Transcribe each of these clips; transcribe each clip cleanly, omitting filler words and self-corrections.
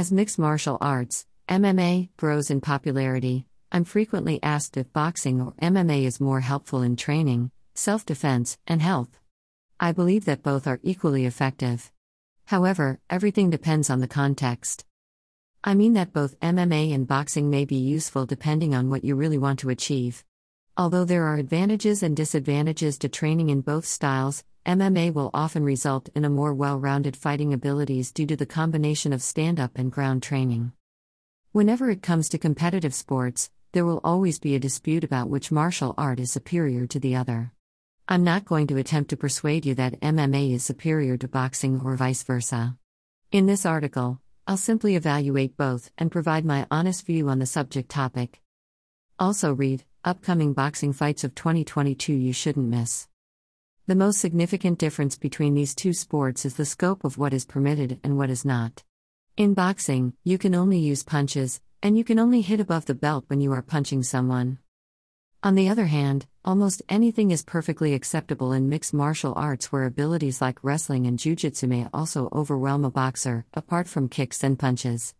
As mixed martial arts, MMA, grows in popularity, I'm frequently asked if boxing or MMA is more helpful in training, self-defense, and health. I believe that both are equally effective. However, everything depends on the context. I mean that both MMA and boxing may be useful depending on what you really want to achieve. Although there are advantages and disadvantages to training in both styles, MMA will often result in a more well-rounded fighting abilities due to the combination of stand-up and ground training. Whenever it comes to competitive sports, there will always be a dispute about which martial art is superior to the other. I'm not going to attempt to persuade you that MMA is superior to boxing or vice versa. In this article, I'll simply evaluate both and provide my honest view on the subject topic. Also read, Upcoming Boxing Fights of 2022 You Shouldn't Miss. The most significant difference between these two sports is the scope of what is permitted and what is not. In boxing, you can only use punches, and you can only hit above the belt when you are punching someone. On the other hand, almost anything is perfectly acceptable in mixed martial arts where abilities like wrestling and jiu-jitsu may also overwhelm a boxer, apart from kicks and punches.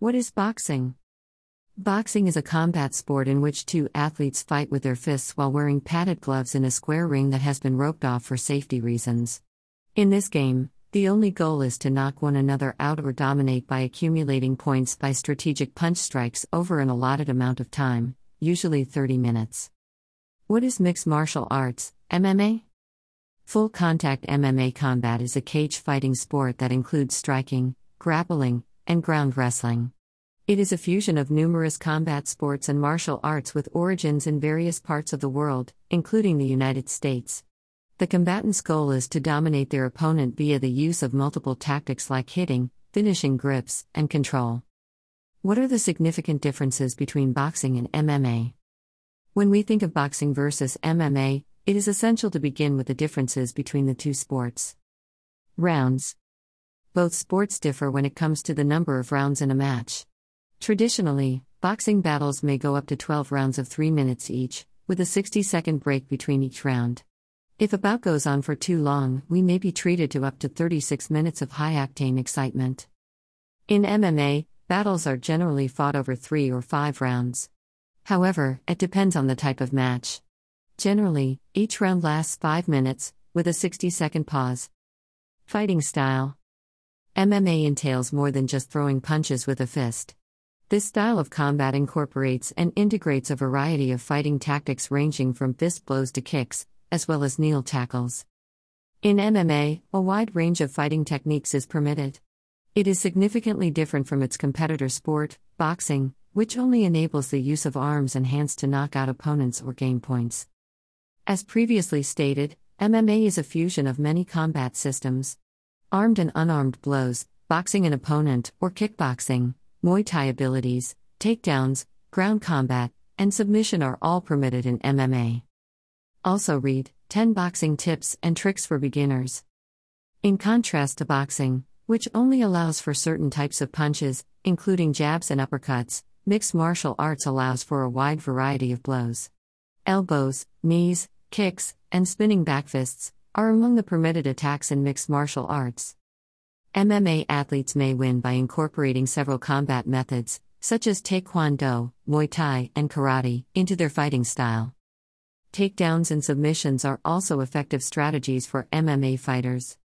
What is boxing? Boxing is a combat sport in which two athletes fight with their fists while wearing padded gloves in a square ring that has been roped off for safety reasons. In this game, the only goal is to knock one another out or dominate by accumulating points by strategic punch strikes over an allotted amount of time, usually 30 minutes. What is mixed martial arts, MMA? Full contact MMA combat is a cage fighting sport that includes striking, grappling, and ground wrestling. It is a fusion of numerous combat sports and martial arts with origins in various parts of the world, including the United States. The combatant's goal is to dominate their opponent via the use of multiple tactics like hitting, finishing grips, and control. What are the significant differences between boxing and MMA? When we think of boxing versus MMA, it is essential to begin with the differences between the two sports. Rounds. Both sports differ when it comes to the number of rounds in a match. Traditionally, boxing battles may go up to 12 rounds of 3 minutes each, with a 60-second break between each round. If a bout goes on for too long, we may be treated to up to 36 minutes of high-octane excitement. In MMA, battles are generally fought over 3 or 5 rounds. However, it depends on the type of match. Generally, each round lasts 5 minutes, with a 60-second pause. Fighting style. MMA entails more than just throwing punches with a fist. This style of combat incorporates and integrates a variety of fighting tactics ranging from fist blows to kicks, as well as kneel tackles. In MMA, a wide range of fighting techniques is permitted. It is significantly different from its competitor sport, boxing, which only enables the use of arms and hands to knock out opponents or gain points. As previously stated, MMA is a fusion of many combat systems. Armed and unarmed blows, boxing an opponent or kickboxing, Muay Thai abilities, takedowns, ground combat, and submission are all permitted in MMA. Also read, 10 Boxing Tips and Tricks for Beginners. In contrast to boxing, which only allows for certain types of punches, including jabs and uppercuts, mixed martial arts allows for a wide variety of blows. Elbows, knees, kicks, and spinning backfists are among the permitted attacks in mixed martial arts. MMA athletes may win by incorporating several combat methods, such as Taekwondo, Muay Thai, and Karate, into their fighting style. Takedowns and submissions are also effective strategies for MMA fighters.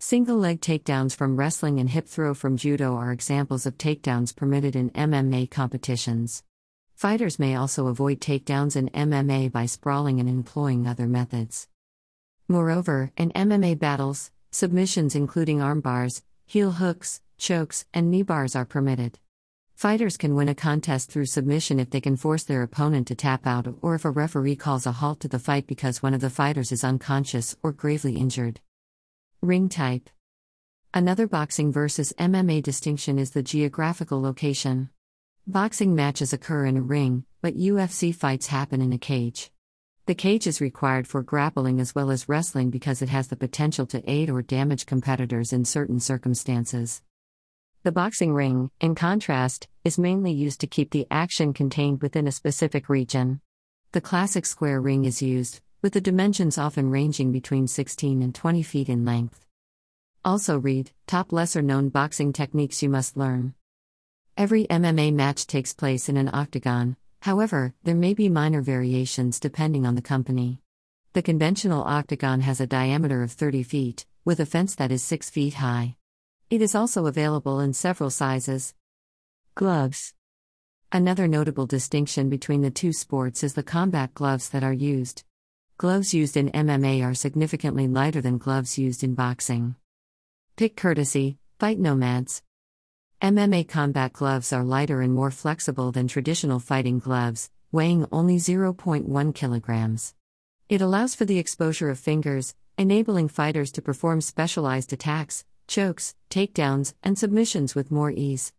Single-leg takedowns from wrestling and hip throw from judo are examples of takedowns permitted in MMA competitions. Fighters may also avoid takedowns in MMA by sprawling and employing other methods. Moreover, in MMA battles, submissions including armbars, heel hooks, chokes, and knee bars are permitted. Fighters can win a contest through submission if they can force their opponent to tap out or if a referee calls a halt to the fight because one of the fighters is unconscious or gravely injured. Ring type. Another boxing versus MMA distinction is the geographical location. Boxing matches occur in a ring, but UFC fights happen in a cage. The cage is required for grappling as well as wrestling because it has the potential to aid or damage competitors in certain circumstances. The boxing ring, in contrast, is mainly used to keep the action contained within a specific region. The classic square ring is used, with the dimensions often ranging between 16 and 20 feet in length. Also read, Top lesser-known boxing techniques you must learn. Every MMA match takes place in an octagon, however, there may be minor variations depending on the company. The conventional octagon has a diameter of 30 feet, with a fence that is 6 feet high. It is also available in several sizes. Gloves. Another notable distinction between the two sports is the combat gloves that are used. Gloves used in MMA are significantly lighter than gloves used in boxing. Pick courtesy, fight nomads. MMA combat gloves are lighter and more flexible than traditional fighting gloves, weighing only 0.1 kilograms. It allows for the exposure of fingers, enabling fighters to perform specialized attacks, chokes, takedowns, and submissions with more ease.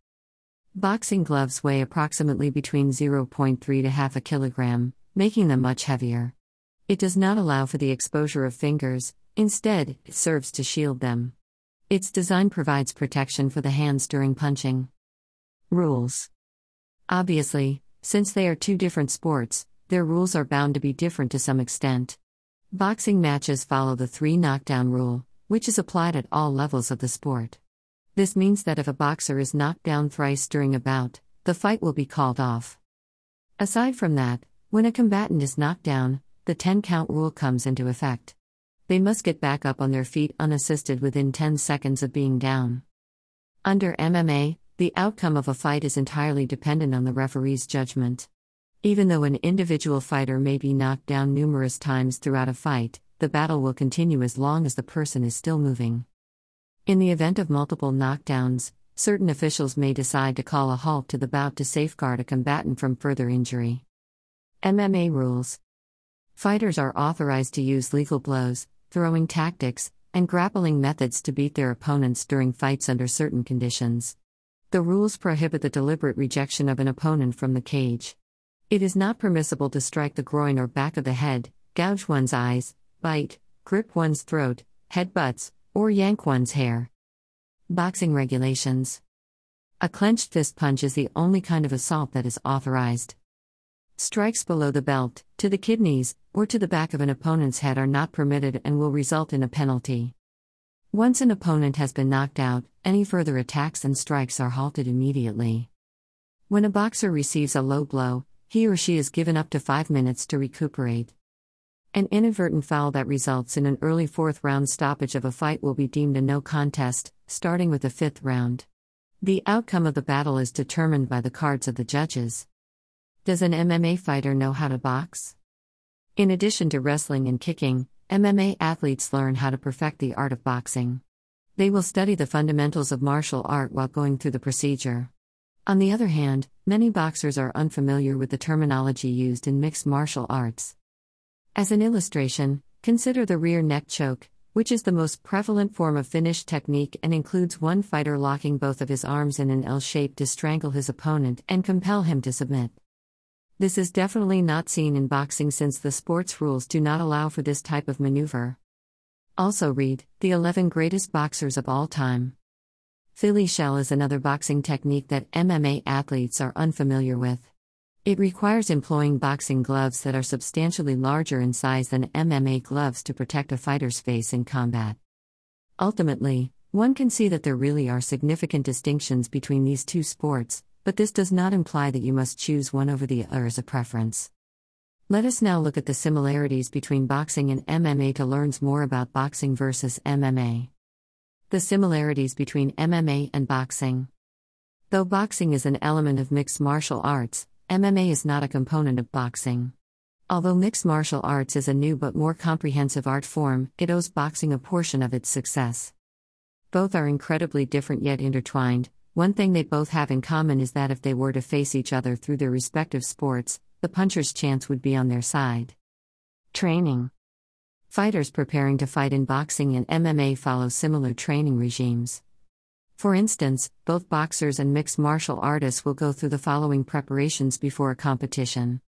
Boxing gloves weigh approximately between 0.3 to half a kilogram, making them much heavier. It does not allow for the exposure of fingers, instead, it serves to shield them. Its design provides protection for the hands during punching. Rules. Obviously, since they are two different sports, their rules are bound to be different to some extent. Boxing matches follow the 3-knockdown rule, which is applied at all levels of the sport. This means that if a boxer is knocked down thrice during a bout, the fight will be called off. Aside from that, when a combatant is knocked down, the 10-count rule comes into effect. They must get back up on their feet unassisted within 10 seconds of being down. Under MMA, the outcome of a fight is entirely dependent on the referee's judgment. Even though an individual fighter may be knocked down numerous times throughout a fight, the battle will continue as long as the person is still moving. In the event of multiple knockdowns, certain officials may decide to call a halt to the bout to safeguard a combatant from further injury. MMA rules. Fighters are authorized to use legal blows, throwing tactics, and grappling methods to beat their opponents during fights under certain conditions. The rules prohibit the deliberate rejection of an opponent from the cage. It is not permissible to strike the groin or back of the head, gouge one's eyes, bite, grip one's throat, headbutts, or yank one's hair. Boxing regulations. A clenched fist punch is the only kind of assault that is authorized. Strikes below the belt, to the kidneys, or to the back of an opponent's head are not permitted and will result in a penalty. Once an opponent has been knocked out, any further attacks and strikes are halted immediately. When a boxer receives a low blow, he or she is given up to 5 minutes to recuperate. An inadvertent foul that results in an early fourth-round stoppage of a fight will be deemed a no contest, starting with the fifth round. The outcome of the battle is determined by the cards of the judges. Does an MMA fighter know how to box? In addition to wrestling and kicking, MMA athletes learn how to perfect the art of boxing. They will study the fundamentals of martial art while going through the procedure. On the other hand, many boxers are unfamiliar with the terminology used in mixed martial arts. As an illustration, consider the rear neck choke, which is the most prevalent form of finish technique and includes one fighter locking both of his arms in an L shape to strangle his opponent and compel him to submit. This is definitely not seen in boxing since the sport's rules do not allow for this type of maneuver. Also read, The 11 Greatest Boxers of All Time. Philly shell is another boxing technique that MMA athletes are unfamiliar with. It requires employing boxing gloves that are substantially larger in size than MMA gloves to protect a fighter's face in combat. Ultimately, one can see that there really are significant distinctions between these two sports, but this does not imply that you must choose one over the other as a preference. Let us now look at the similarities between boxing and MMA to learn more about boxing versus MMA. The similarities between MMA and boxing. Though boxing is an element of mixed martial arts, MMA is not a component of boxing. Although mixed martial arts is a new but more comprehensive art form, it owes boxing a portion of its success. Both are incredibly different yet intertwined. One thing they both have in common is that if they were to face each other through their respective sports, the puncher's chance would be on their side. Training. Fighters preparing to fight in boxing and MMA follow similar training regimes. For instance, both boxers and mixed martial artists will go through the following preparations before a competition.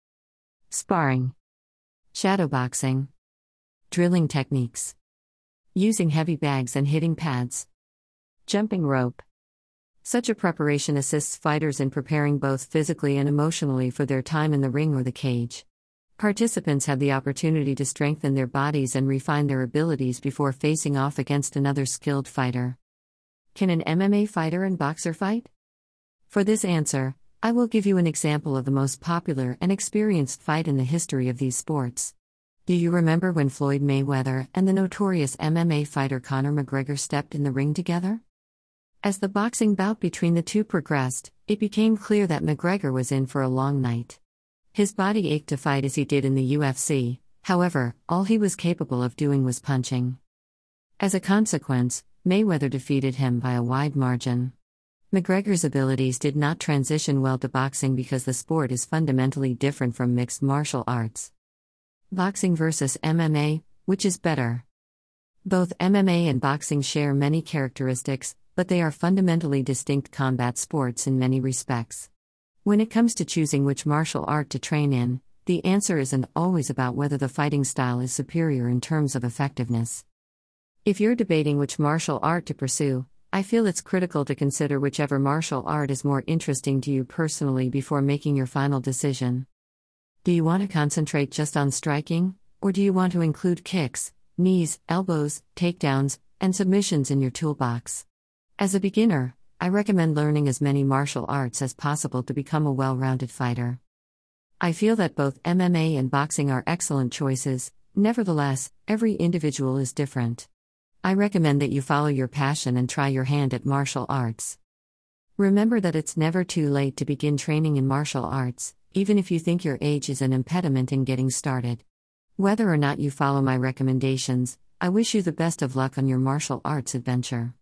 Sparring. Shadowboxing. Drilling techniques. Using heavy bags and hitting pads. Jumping rope. Such a preparation assists fighters in preparing both physically and emotionally for their time in the ring or the cage. Participants have the opportunity to strengthen their bodies and refine their abilities before facing off against another skilled fighter. Can an MMA fighter and boxer fight? For this answer, I will give you an example of the most popular and experienced fight in the history of these sports. Do you remember when Floyd Mayweather and the notorious MMA fighter Conor McGregor stepped in the ring together? As the boxing bout between the two progressed, it became clear that McGregor was in for a long night. His body ached to fight as he did in the UFC, however, all he was capable of doing was punching. As a consequence, Mayweather defeated him by a wide margin. McGregor's abilities did not transition well to boxing because the sport is fundamentally different from mixed martial arts. Boxing versus MMA, which is better? Both MMA and boxing share many characteristics, but they are fundamentally distinct combat sports in many respects. When it comes to choosing which martial art to train in, the answer isn't always about whether the fighting style is superior in terms of effectiveness. If you're debating which martial art to pursue, I feel it's critical to consider whichever martial art is more interesting to you personally before making your final decision. Do you want to concentrate just on striking, or do you want to include kicks, knees, elbows, takedowns, and submissions in your toolbox? As a beginner, I recommend learning as many martial arts as possible to become a well-rounded fighter. I feel that both MMA and boxing are excellent choices. Nevertheless, every individual is different. I recommend that you follow your passion and try your hand at martial arts. Remember that it's never too late to begin training in martial arts, even if you think your age is an impediment in getting started. Whether or not you follow my recommendations, I wish you the best of luck on your martial arts adventure.